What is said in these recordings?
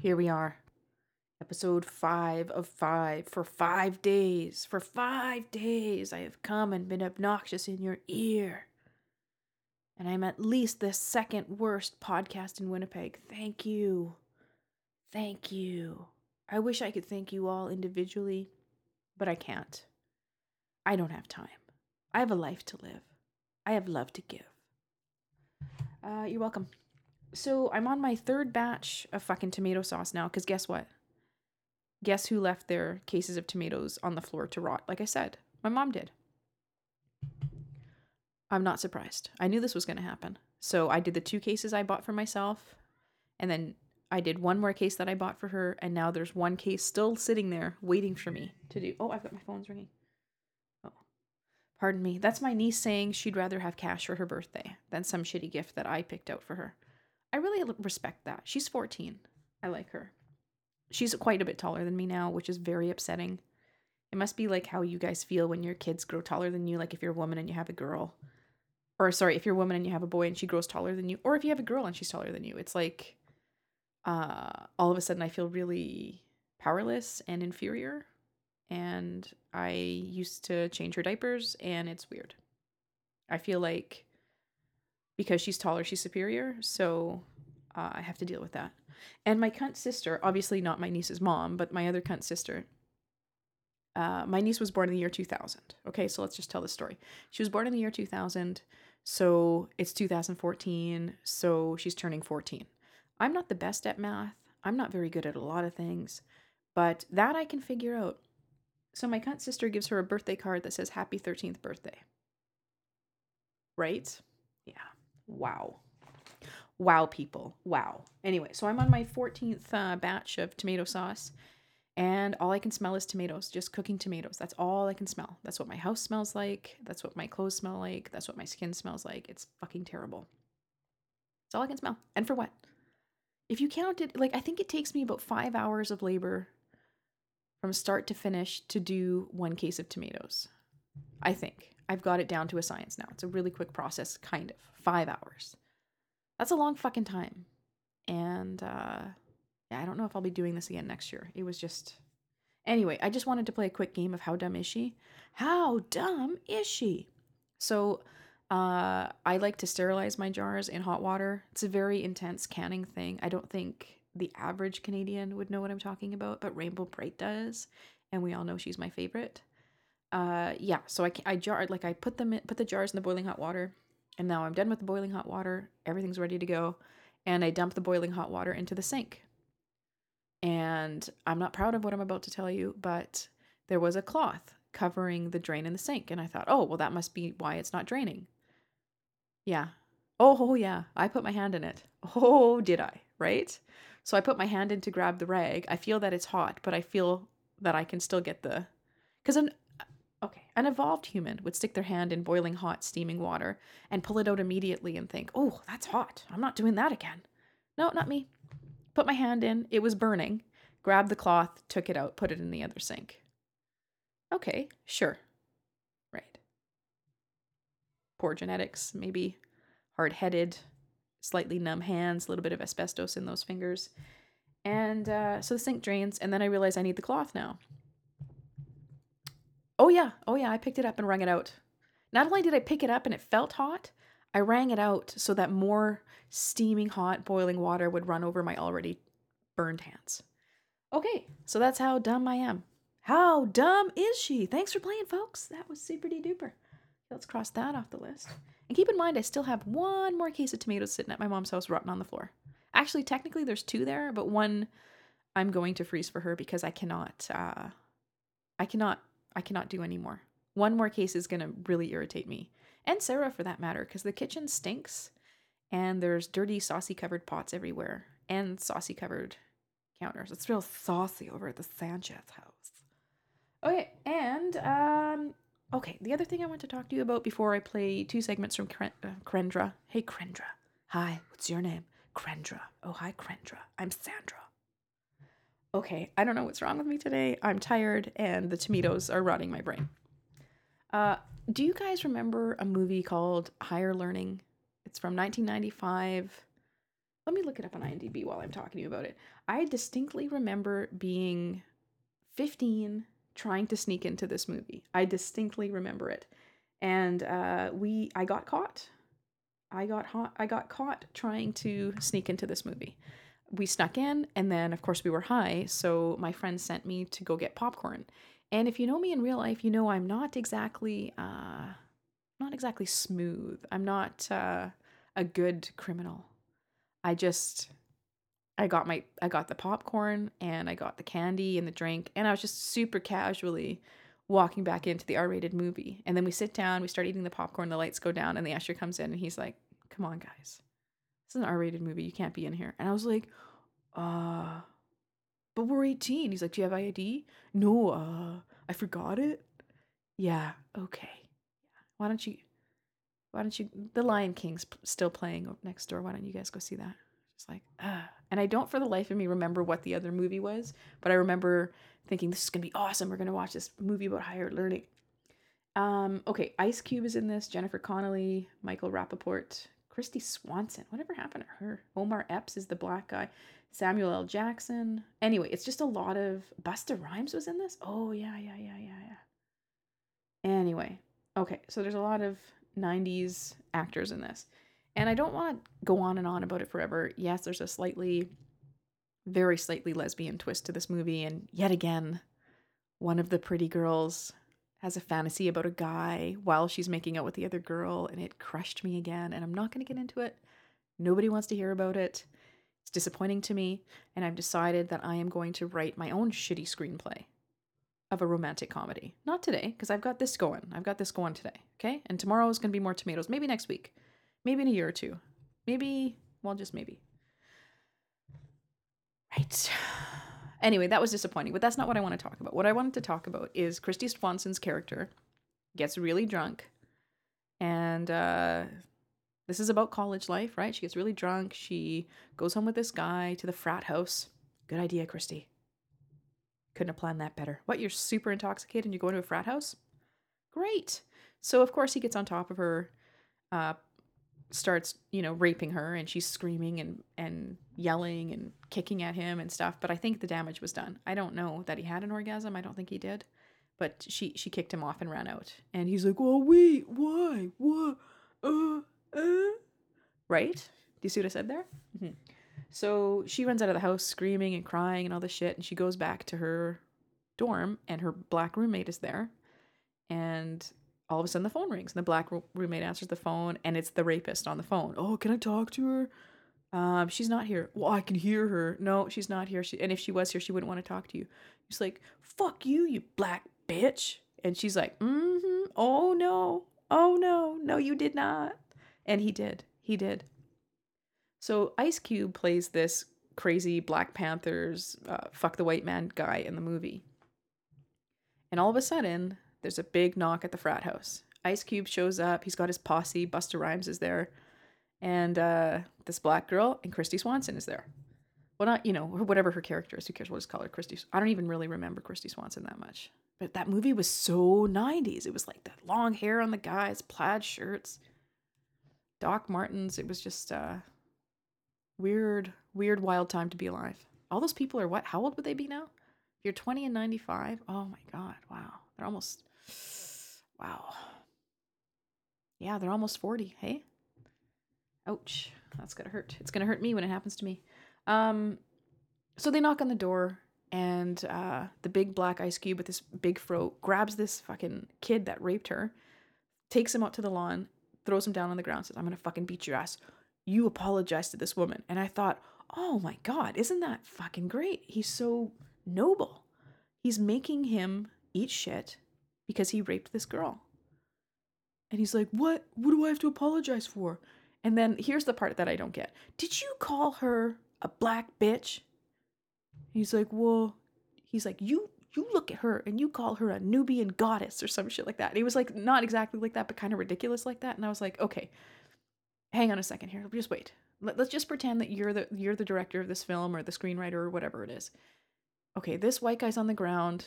Here we are. Episode 5 of 5. For 5 days. For 5 days I have come and been obnoxious in your ear. And I'm at least the second worst podcast in Winnipeg. Thank you. Thank you. I wish I could thank you all individually, but I can't. I don't have time. I have a life to live. I have love to give. You're welcome. So I'm on my third batch of fucking tomato sauce now, because guess what? Guess who left their cases of tomatoes on the floor to rot? Like I said, my mom did. I'm not surprised. I knew this was going to happen. So I did the 2 cases I bought for myself, and then I did one more case that I bought for her, and now there's one case still sitting there waiting for me to do. Oh, I've got my phone's ringing. Oh, pardon me. That's my niece saying she'd rather have cash for her birthday than some shitty gift that I picked out for her. I really respect that. She's 14. I like her. She's quite a bit taller than me now, which is very upsetting. It must be like how you guys feel when your kids grow taller than you, like if you're a woman and you have a girl. Or sorry, if you're a woman and you have a boy and she grows taller than you, or if you have a girl and she's taller than you. It's like all of a sudden I feel really powerless and inferior, and I used to change her diapers, and it's weird. I feel like because she's taller, she's superior, so I have to deal with that. And my cunt sister, obviously not my niece's mom, but my other cunt sister, my niece was born in the year 2000. Okay, so let's just tell this story. She was born in the year 2000, so it's 2014, so she's turning 14. I'm not the best at math. I'm not very good at a lot of things, but that I can figure out. So my cunt sister gives her a birthday card that says happy 13th birthday. Right? Yeah. Wow. Wow, people. Wow. Anyway, so I'm on my 14th batch of tomato sauce, and all I can smell is tomatoes, just cooking tomatoes. That's all I can smell. That's what my house smells like. That's what my clothes smell like. That's what my skin smells like. It's fucking terrible. That's all I can smell. And for what? If you counted, like, I think it takes me about 5 hours of labor from start to finish to do one case of tomatoes. I think. I've got it down to a science now. It's a really quick process, kind of. 5 hours. That's a long fucking time. And, yeah, I don't know if I'll be doing this again next year. It was just... Anyway, I just wanted to play a quick game of How Dumb Is She? How dumb is she? So... I like to sterilize my jars in hot water. It's a very intense canning thing. I don't think the average Canadian would know what I'm talking about, but Rainbow Bright does, and we all know she's my favorite. Yeah, so I jarred, like I put the jars in the boiling hot water, and now I'm done with the boiling hot water. Everything's ready to go, and I dump the boiling hot water into the sink. And I'm not proud of what I'm about to tell you, but there was a cloth covering the drain in the sink, and I thought, oh, well, that must be why it's not draining. Yeah. Oh, yeah. I put my hand in it. Oh, did I? Right? So I put my hand in to grab the rag. I feel that it's hot, but I feel that I can still get the... Because an evolved human would stick their hand in boiling hot, steaming water and pull it out immediately and think, oh, that's hot. I'm not doing that again. No, not me. Put my hand in. It was burning. Grabbed the cloth, took it out, put it in the other sink. Okay, sure. Poor genetics, maybe hard-headed, slightly numb hands, a little bit of asbestos in those fingers. And so the sink drains, and then I realize I need the cloth now. Oh yeah, I picked it up and wrung it out. Not only did I pick it up and it felt hot, I wrung it out so that more steaming hot boiling water would run over my already burned hands. Okay, so that's how dumb I am. How dumb is she? Thanks for playing, folks. That was super duper. Let's cross that off the list. And keep in mind, I still have one more case of tomatoes sitting at my mom's house rotting on the floor. Actually, technically, there's 2 there, but one I'm going to freeze for her because I cannot do any more. One more case is going to really irritate me. And Sarah, for that matter, because the kitchen stinks, and there's dirty, saucy-covered pots everywhere, and saucy-covered counters. It's real saucy over at the Sanchez house. Okay, and, okay, the other thing I want to talk to you about before I play 2 segments from Kendra. Hey, Kendra. Hi, what's your name? Kendra. Oh, hi, Kendra. I'm Sandra. Okay, I don't know what's wrong with me today. I'm tired, and the tomatoes are rotting my brain. Do you guys remember a movie called Higher Learning? It's from 1995. Let me look it up on IMDb while I'm talking to you about it. I distinctly remember being 15 trying to sneak into this movie. I distinctly remember it. And I got caught. I got caught trying to sneak into this movie. We snuck in, and then, of course, we were high, so my friend sent me to go get popcorn. And if you know me in real life, you know I'm not exactly smooth. I'm not a good criminal. I got the popcorn, and I got the candy and the drink, and I was just super casually walking back into the R-rated movie. And then we sit down, we start eating the popcorn, the lights go down, and the usher comes in, and he's like, "Come on, guys. This is an R-rated movie. You can't be in here." And I was like, but we're 18. He's like, "Do you have ID?" "No, I forgot it." "Yeah, okay. Why don't you, The Lion King's still playing next door. Why don't you guys go see that?" Just like, And I don't for the life of me remember what the other movie was, but I remember thinking, this is going to be awesome. We're going to watch this movie about higher learning. Okay, Ice Cube is in this, Jennifer Connelly, Michael Rappaport, Christy Swanson. Whatever happened to her? Omar Epps is the black guy. Samuel L. Jackson. Anyway, it's just a lot of... Busta Rhymes was in this? Oh, yeah. Anyway. Okay, so there's a lot of 90s actors in this. And I don't want to go on and on about it forever. Yes, there's a very slightly lesbian twist to this movie, and yet again, one of the pretty girls has a fantasy about a guy while she's making out with the other girl, and it crushed me again, and I'm not going to get into it. Nobody wants to hear about it. It's disappointing to me, and I've decided that I am going to write my own shitty screenplay of a romantic comedy. Not today, because I've got this going. I've got this going today, okay? And tomorrow is going to be more tomatoes. Maybe next week. Maybe in a year or two. Maybe, well, just maybe. Right. Anyway, that was disappointing, but that's not what I want to talk about. What I wanted to talk about is Christy Swanson's character gets really drunk, and this is about college life, right? She gets really drunk. She goes home with this guy to the frat house. Good idea, Christy. Couldn't have planned that better. What, you're super intoxicated and you go into a frat house? Great. So, of course, he gets on top of her, starts, raping her, and she's screaming and yelling and kicking at him and stuff. But I think the damage was done. I don't know that he had an orgasm. I don't think he did. But she kicked him off and ran out. And he's like, "Oh, wait, why? What? Right? Do you see what I said there?" Mm-hmm. So she runs out of the house screaming and crying and all this shit. And she goes back to her dorm, and her black roommate is there. And all of a sudden the phone rings, and the black roommate answers the phone, and it's the rapist on the phone. "Oh, can I talk to her?" "She's not here." "Well, I can hear her." "No, she's not here. And if she was here, she wouldn't want to talk to you." He's like, "Fuck you, you black bitch." And she's like, "Mm-hmm. Oh, no. Oh, no. No, you did not." And he did. So Ice Cube plays this crazy Black Panthers, fuck the white man guy in the movie. And all of a sudden, there's a big knock at the frat house. Ice Cube shows up. He's got his posse. Busta Rhymes is there. And this black girl, and Christy Swanson is there. Well, not, whatever her character is. Who cares? We'll just call her Christy. I don't even really remember Christy Swanson that much. But that movie was so 90s. It was like that long hair on the guys, plaid shirts, Doc Martens. It was just weird, wild time to be alive. All those people are what? How old would they be now? If you're 20 and 95? Oh, my God. Wow. They're almost... Wow. Yeah, they're almost 40, hey? Ouch. That's gonna hurt. It's gonna hurt me when it happens to me. So they knock on the door, and the big black Ice Cube with this big fro grabs this fucking kid that raped her, takes him out to the lawn, throws him down on the ground, says, "I'm gonna fucking beat your ass. You apologize to this woman." And I thought, oh my God, isn't that fucking great? He's so noble. He's making him eat shit because he raped this girl. And he's like, "What? What do I have to apologize for?" And then here's the part that I don't get. "Did you call her a black bitch?" He's like, "Well," he's like, you look at her and you call her a Nubian goddess or some shit like that." And he was like, not exactly like that, but kind of ridiculous like that. And I was like, okay, hang on a second here. Just wait. Let's just pretend that you're the director of this film or the screenwriter or whatever it is. Okay, this white guy's on the ground.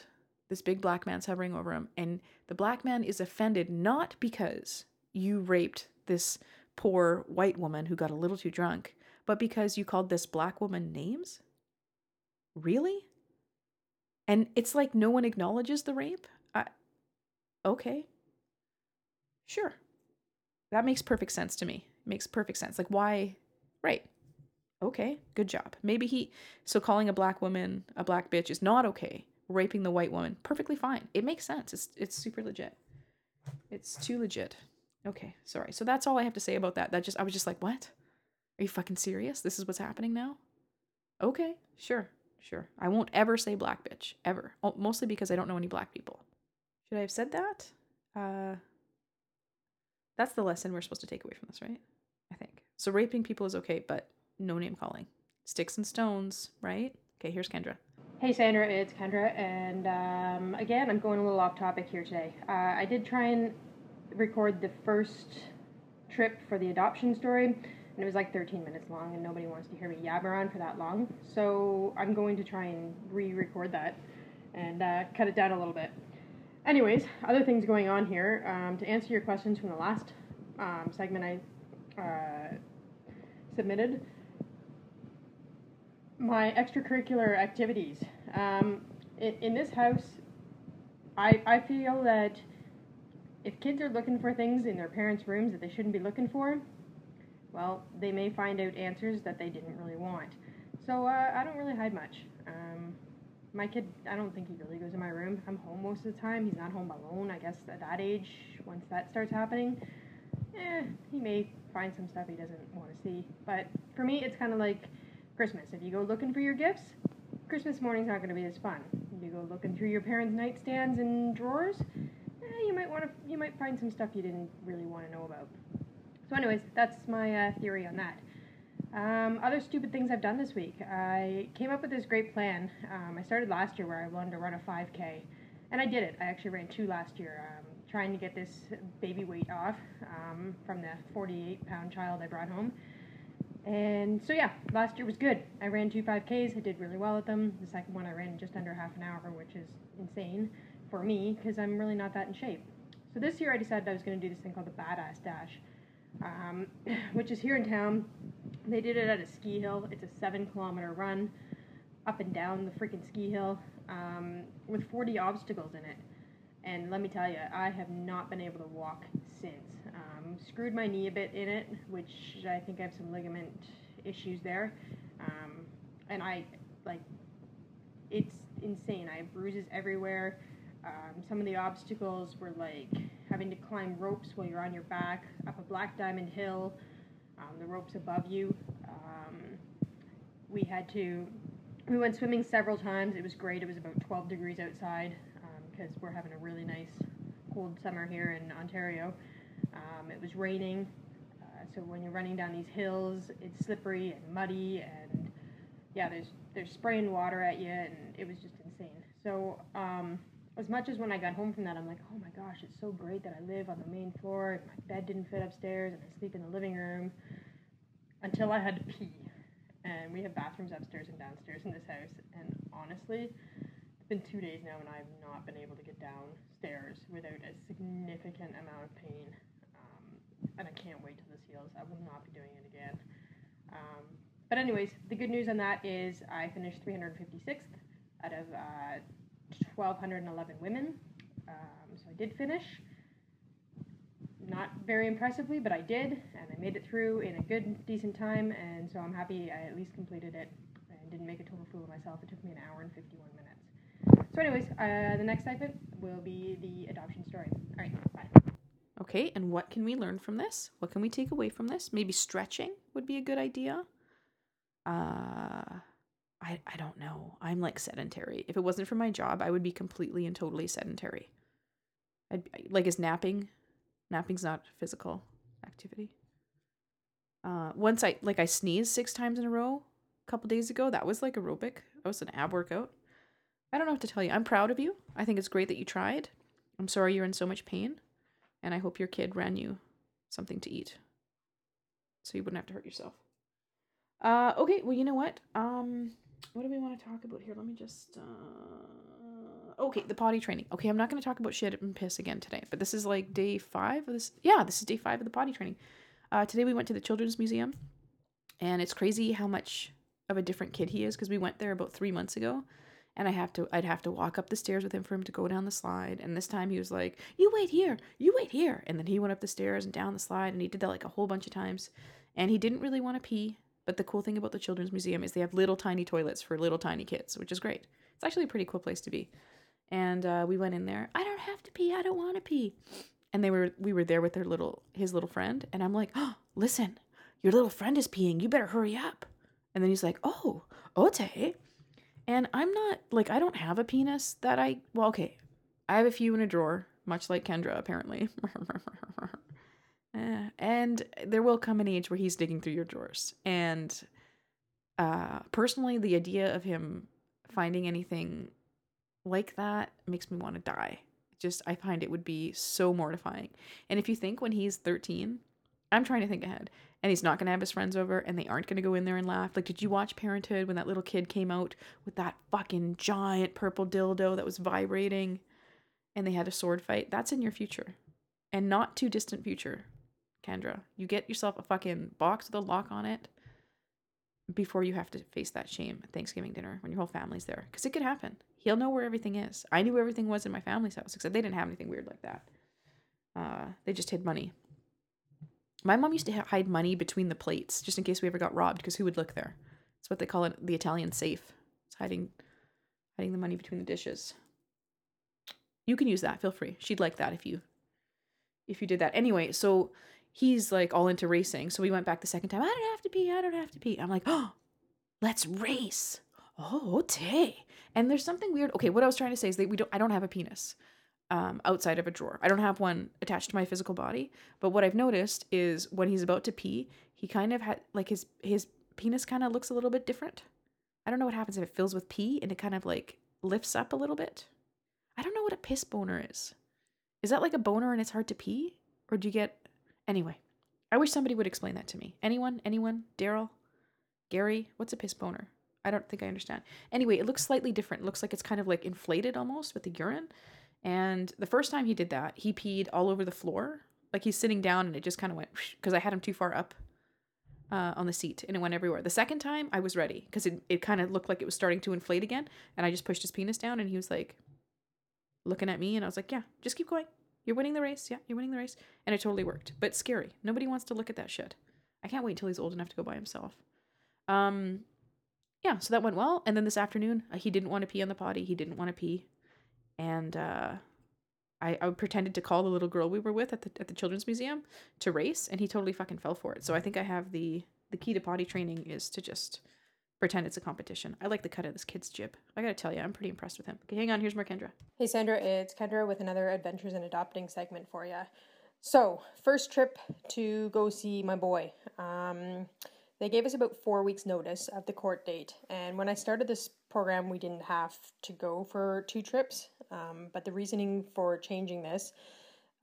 This big black man's hovering over him, and the black man is offended not because you raped this poor white woman who got a little too drunk, but because you called this black woman names? Really? And it's like no one acknowledges the rape? Okay. Sure. That makes perfect sense to me. It makes perfect sense. Like, why? Right. Okay. Good job. Maybe so calling a black woman a black bitch is not okay. Raping the white woman, perfectly fine. It makes sense. It's super legit. It's too legit. Okay. Sorry. So that's all I have to say about that. I was just like, what? Are you fucking serious? This is what's happening now? Okay. Sure. I won't ever say black bitch. Ever. Mostly because I don't know any black people. Should I have said that? That's the lesson we're supposed to take away from this, right? I think. So raping people is okay, but no name calling. Sticks and stones, right? Okay, here's Kendra. Hey, Sandra, it's Kendra. And again, I'm going a little off topic here today. I did try and record the first trip for the adoption story, and it was like 13 minutes long, and nobody wants to hear me yabber on for that long. So I'm going to try and re-record that and cut it down a little bit. Anyways, other things going on here. To answer your questions from the last segment I submitted, my extracurricular activities. In this house, I feel that if kids are looking for things in their parents' rooms that they shouldn't be looking for, well, they may find out answers that they didn't really want. So I don't really hide much. My kid, I don't think he really goes in my room. I'm home most of the time. He's not home alone, I guess, at that age. Once that starts happening, he may find some stuff he doesn't want to see. But for me, it's kind of like Christmas. If you go looking for your gifts, Christmas morning's not going to be as fun. If you go looking through your parents' nightstands and drawers, you might find some stuff you didn't really want to know about. So anyways, that's my theory on that. Other stupid things I've done this week. I came up with this great plan. I started last year where I wanted to run a 5K, and I did it. I actually ran 2 last year, trying to get this baby weight off from the 48-pound child I brought home. And so yeah, last year was good. I ran 2 5Ks. I did really well at them. The second one I ran in just under half an hour, which is insane for me because I'm really not that in shape. So this year I decided I was going to do this thing called the Badass Dash, which is here in town. They did it at a ski hill. It's a 7-kilometer run up and down the freaking ski hill with 40 obstacles in it. And let me tell you, I have not been able to walk since. Screwed my knee a bit in it, which I think I have some ligament issues there. And it's insane. I have bruises everywhere. Some of the obstacles were like having to climb ropes while you're on your back, up a black diamond hill, the ropes above you. We went swimming several times. It was great. It was about 12 degrees outside because we're having a really nice cold summer here in Ontario. It was raining, so when you're running down these hills, it's slippery and muddy, and yeah, they're spraying water at you, and it was just insane. So as much as when I got home from that, I'm like, oh my gosh, it's so great that I live on the main floor, and my bed didn't fit upstairs, and I sleep in the living room, until I had to pee. And we have bathrooms upstairs and downstairs in this house, and honestly, it's been 2 days now, and I've not been able to get downstairs without a significant amount of pain. And I can't wait till this heals. I will not be doing it again. But anyways, the good news on that is I finished 356th out of 1,211 women. So I did finish. Not very impressively, but I did. And I made it through in a good, decent time. And so I'm happy I at least completed it and didn't make a total fool of myself. It took me an hour and 51 minutes. So anyways, the next segment will be the adoption story. All right, bye. Okay, and what can we learn from this? What can we take away from this? Maybe stretching would be a good idea. I don't know. I'm like sedentary. If it wasn't for my job, I would be completely and totally sedentary. Is napping? Napping's not physical activity. Once I sneezed 6 times in a row a couple days ago. That was like aerobic. That was an ab workout. I don't know what to tell you. I'm proud of you. I think it's great that you tried. I'm sorry you're in so much pain. And I hope your kid ran you something to eat so you wouldn't have to hurt yourself. Okay, well, you know what? What do we want to talk about here? Let me just... okay, the potty training. Okay, I'm not going to talk about shit and piss again today, but this is like day 5 of this. Yeah, this is day 5 of the potty training. Today we went to the Children's Museum, And it's crazy how much of a different kid he is, because we went there about 3 months ago, and I'd have to walk up the stairs with him for him to go down the slide. And this time he was like, you wait here. And then he went up the stairs and down the slide, and he did that like a whole bunch of times. And he didn't really want to pee. But the cool thing about the Children's Museum is they have little tiny toilets for little tiny kids, which is great. It's actually a pretty cool place to be. And we went in there. I don't have to pee. I don't want to pee. And we were there with his little friend. And I'm like, oh, listen, your little friend is peeing. You better hurry up. And then he's like, oh, okay. And I'm not, like, I don't have a penis that I have a few in a drawer, much like Kendra, apparently. And there will come an age where he's digging through your drawers. And personally, the idea of him finding anything like that makes me want to die. Just, I find it would be so mortifying. And if you think when he's 13, I'm trying to think ahead, and he's not going to have his friends over, and they aren't going to go in there and laugh. Like, did you watch Parenthood when that little kid came out with that fucking giant purple dildo that was vibrating and they had a sword fight? That's in your future. And not too distant future, Kendra. You get yourself a fucking box with a lock on it before you have to face that shame at Thanksgiving dinner when your whole family's there. Because it could happen. He'll know where everything is. I knew everything was in my family's house, except they didn't have anything weird like that. They just hid money. My mom used to hide money between the plates just in case we ever got robbed, because who would look there? It's what they call it, the Italian safe. It's hiding the money between the dishes. You can use that. Feel free. She'd like that if you did that. Anyway, so he's like all into racing. So we went back the second time. I don't have to pee. I'm like, oh, let's race. Oh, okay. And there's something weird. Okay, what I was trying to say is that I don't have a penis. Outside of a drawer. I don't have one attached to my physical body, but what I've noticed is when he's about to pee, he kind of had like his penis kind of looks a little bit different. I don't know what happens if it fills with pee and it kind of like lifts up a little bit. I don't know what a piss boner is. Is that like a boner and it's hard to pee? Or do you get... Anyway, I wish somebody would explain that to me. Anyone? Daryl? Gary? What's a piss boner? I don't think I understand. Anyway, it looks slightly different. It looks like it's kind of like inflated almost with the urine. And the first time he did that, he peed all over the floor. Like he's sitting down and it just kind of went, because I had him too far up on the seat and it went everywhere. The second time I was ready because it kind of looked like it was starting to inflate again. And I just pushed his penis down and he was like looking at me. And I was like, yeah, just keep going. You're winning the race. Yeah, you're winning the race. And it totally worked. But scary. Nobody wants to look at that shit. I can't wait until he's old enough to go by himself. Yeah, so that went well. And then this afternoon, he didn't want to pee on the potty. He didn't want to pee. And I pretended to call the little girl we were with at the Children's Museum to race, and he totally fucking fell for it. So I think I have the key to potty training is to just pretend it's a competition. I like the cut of this kid's jib. I gotta tell you, I'm pretty impressed with him. Okay, hang on. Here's more Kendra. Hey, Sandra. It's Kendra with another Adventures in Adopting segment for you. So, first trip to go see my boy. They gave us about 4 weeks notice of the court date. And when I started this program, we didn't have to go for two trips. But the reasoning for changing this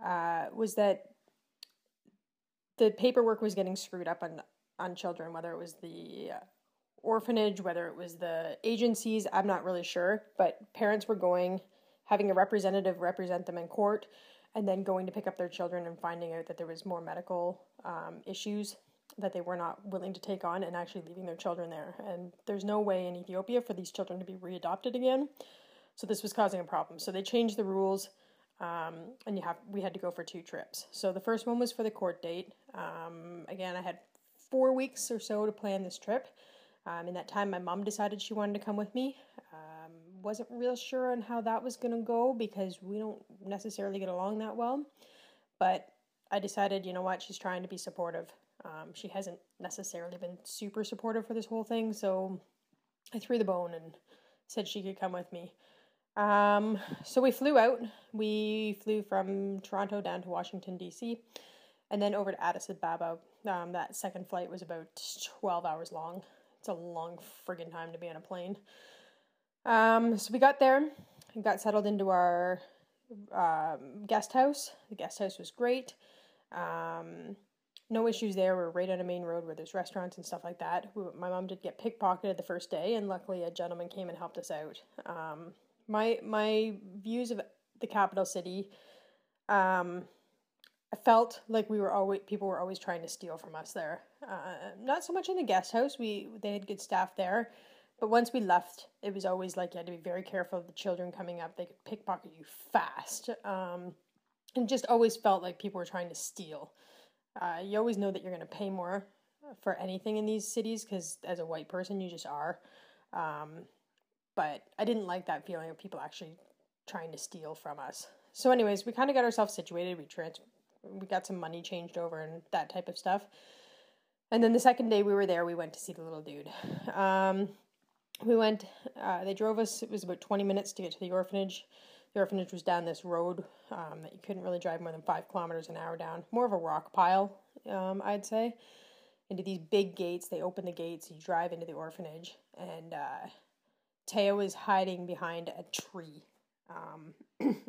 was that the paperwork was getting screwed up on children, whether it was the orphanage, whether it was the agencies, I'm not really sure. But parents were going, having a representative represent them in court, and then going to pick up their children and finding out that there was more medical issues that they were not willing to take on and actually leaving their children there. And there's no way in Ethiopia for these children to be readopted again. So this was causing a problem. So they changed the rules, and we had to go for two trips. So the first one was for the court date. Again, I had 4 weeks or so to plan this trip. In that time, my mom decided she wanted to come with me. Wasn't real sure on how that was going to go because we don't necessarily get along that well. But I decided, you know what, she's trying to be supportive. She hasn't necessarily been super supportive for this whole thing, so I threw the bone and said she could come with me. So we flew out. We flew from Toronto down to Washington, D.C., and then over to Addis Ababa. That second flight was about 12 hours long. It's a long friggin' time to be on a plane. So we got there and got settled into our guest house. The guest house was great. No issues there. We're right on a main road where there's restaurants and stuff like that. My mom did get pickpocketed the first day, and luckily a gentleman came and helped us out. My views of the capital city I felt like we were always, people were always trying to steal from us there. Not so much in the guest house. They had good staff there. But once we left, it was always like you had to be very careful of the children coming up. They could pickpocket you fast. And just always felt like people were trying to steal. You always know that you're going to pay more for anything in these cities because as a white person, you just are. But I didn't like that feeling of people actually trying to steal from us. So anyways, we kind of got ourselves situated. We got some money changed over and that type of stuff. And then the second day we were there, we went to see the little dude. We went, they drove us, it was about 20 minutes to get to the orphanage. The orphanage was down this road that you couldn't really drive more than 5 kilometers an hour down. More of a rock pile, I'd say. Into these big gates, they open the gates, you drive into the orphanage, and Teo is hiding behind a tree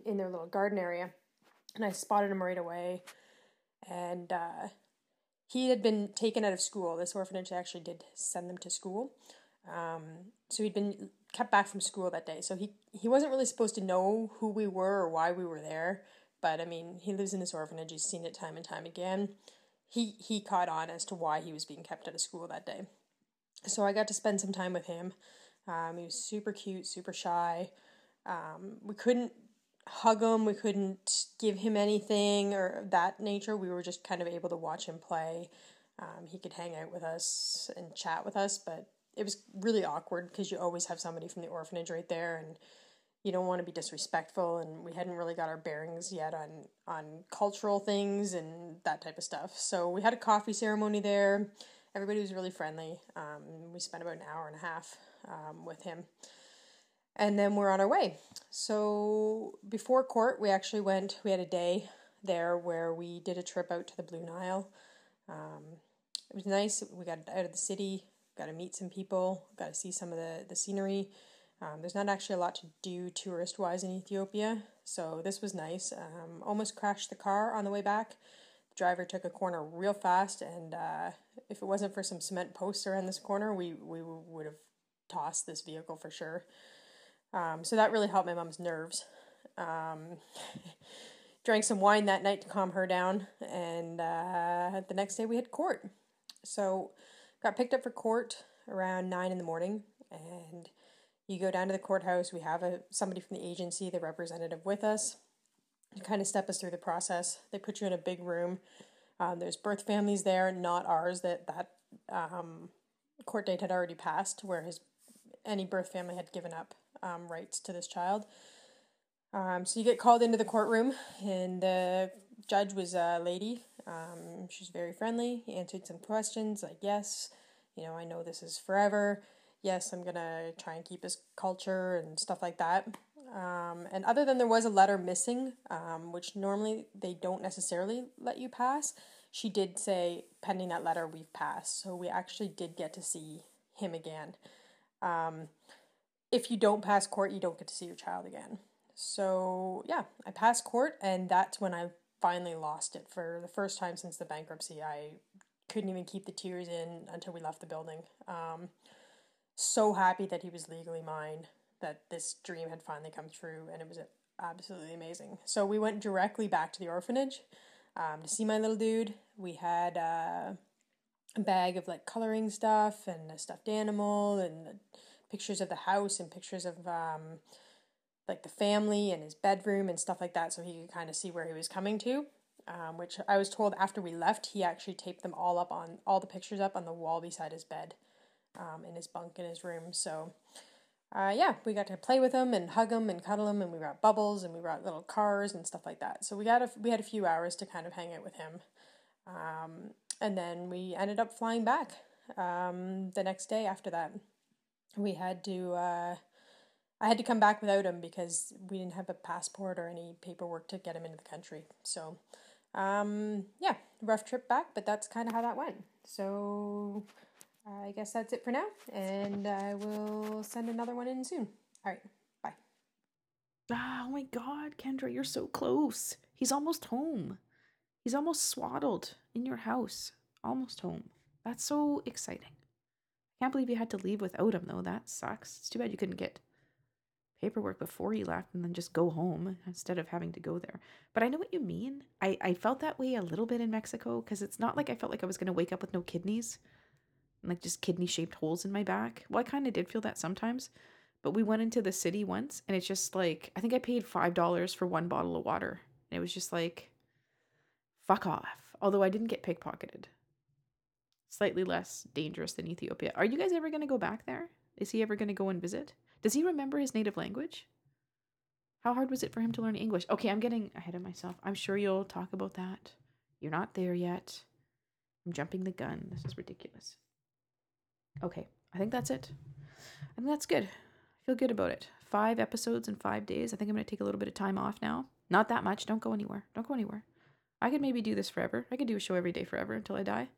in their little garden area. And I spotted him right away, and he had been taken out of school. This orphanage actually did send them to school. So he'd been kept back from school that day. So he wasn't really supposed to know who we were or why we were there. But, I mean, he lives in this orphanage. He's seen it time and time again. He caught on as to why he was being kept out of school that day. So I got to spend some time with him. He was super cute, super shy. We couldn't hug him. We couldn't give him anything or that nature. We were just kind of able to watch him play. He could hang out with us and chat with us, but it was really awkward because you always have somebody from the orphanage right there and you don't want to be disrespectful, and we hadn't really got our bearings yet on cultural things and that type of stuff. So we had a coffee ceremony there. Everybody was really friendly. We spent about an hour and a half with him. And then we're on our way. So before court, we had a day there where we did a trip out to the Blue Nile. It was nice. We got out of the city. Got to meet some people, got to see some of the scenery. There's not actually a lot to do tourist-wise in Ethiopia, so this was nice. Almost crashed the car on the way back. The driver took a corner real fast, and if it wasn't for some cement posts around this corner, we would have tossed this vehicle for sure. So that really helped my mom's nerves. Drank some wine that night to calm her down, and the next day we had court. So got picked up for court around 9 in the morning, and you go down to the courthouse. We have somebody from the agency, the representative, with us to kind of step us through the process. They put you in a big room. There's birth families there, not ours. That court date had already passed, where any birth family had given up rights to this child. So you get called into the courtroom, and the judge was a lady. She's very friendly, answered some questions, like, yes, I know this is forever, yes, I'm gonna try and keep his culture and stuff like that, and other than there was a letter missing, which normally they don't necessarily let you pass, she did say, pending that letter, we've passed, so we actually did get to see him again. If you don't pass court, you don't get to see your child again. So, yeah, I passed court, and that's when I finally lost it. For the first time since the bankruptcy, I couldn't even keep the tears in until we left the building. So happy that he was legally mine, that this dream had finally come true, and it was absolutely amazing. So we went directly back to the orphanage to see my little dude. We had a bag of like coloring stuff and a stuffed animal and pictures of the house and pictures of like the family and his bedroom and stuff like that, so he could kind of see where he was coming to, which I was told after we left, he actually taped them all up on, all the pictures up on the wall beside his bed, in his bunk in his room. So, yeah, we got to play with him and hug him and cuddle him, and we brought bubbles and we brought little cars and stuff like that. So we had a few hours to kind of hang out with him, and then we ended up flying back the next day after that. I had to come back without him because we didn't have a passport or any paperwork to get him into the country. So, yeah, rough trip back, but that's kind of how that went. So, I guess that's it for now, and I will send another one in soon. All right, bye. Oh my God, Kendra, you're so close. He's almost home. He's almost swaddled in your house. Almost home. That's so exciting. Can't believe you had to leave without him, though. That sucks. It's too bad you couldn't get paperwork before he left and then just go home instead of having to go there. But I know what you mean. I felt that way a little bit in Mexico, because it's not like I felt like I was going to wake up with no kidneys and like just kidney-shaped holes in my back. Well, I kind of did feel that sometimes. But we went into the city once and it's just like, I think I paid $5 for one bottle of water. And it was just like, fuck off. Although I didn't get pickpocketed. Slightly less dangerous than Ethiopia. Are you guys ever going to go back there? Is he ever going to go and visit? Does he remember his native language? How hard was it for him to learn English? Okay, I'm getting ahead of myself. I'm sure you'll talk about that. You're not there yet. I'm jumping the gun. This is ridiculous. Okay, I think that's it. I think that's good. I feel good about it. 5 episodes in 5 days. I think I'm going to take a little bit of time off now. Not that much. Don't go anywhere. Don't go anywhere. I could maybe do this forever. I could do a show every day forever until I die.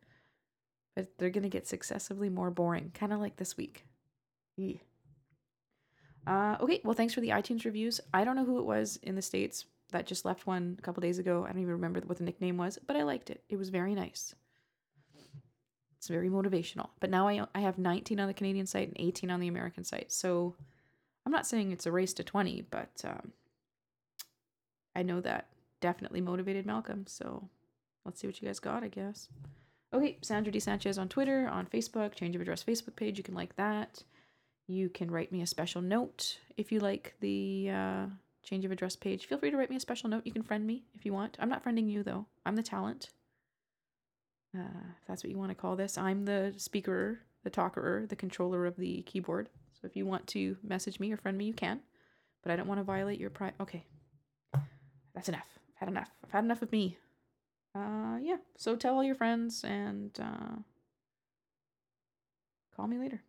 But they're going to get successively more boring. Kind of like this week. Yeah. Okay, well, thanks for the iTunes reviews. I don't know who it was in the States that just left one a couple days ago. I don't even remember what the nickname was, but I liked it. It was very nice. It's very motivational. But now I have 19 on the Canadian site and 18 on the American site. So I'm not saying it's a race to 20, but I know that definitely motivated Malcolm. So let's see what you guys got, I guess. Okay, Sandra D. Sanchez on Twitter, on Facebook, Change of Address Facebook page. You can like that. You can write me a special note if you like the change of address page. Feel free to write me a special note. You can friend me if you want. I'm not friending you, though. I'm the talent. If that's what you want to call this. I'm the speaker, the talker, the controller of the keyboard. So if you want to message me or friend me, you can. But I don't want to violate your Okay. That's enough. I've had enough. I've had enough of me. Yeah. So tell all your friends and call me later.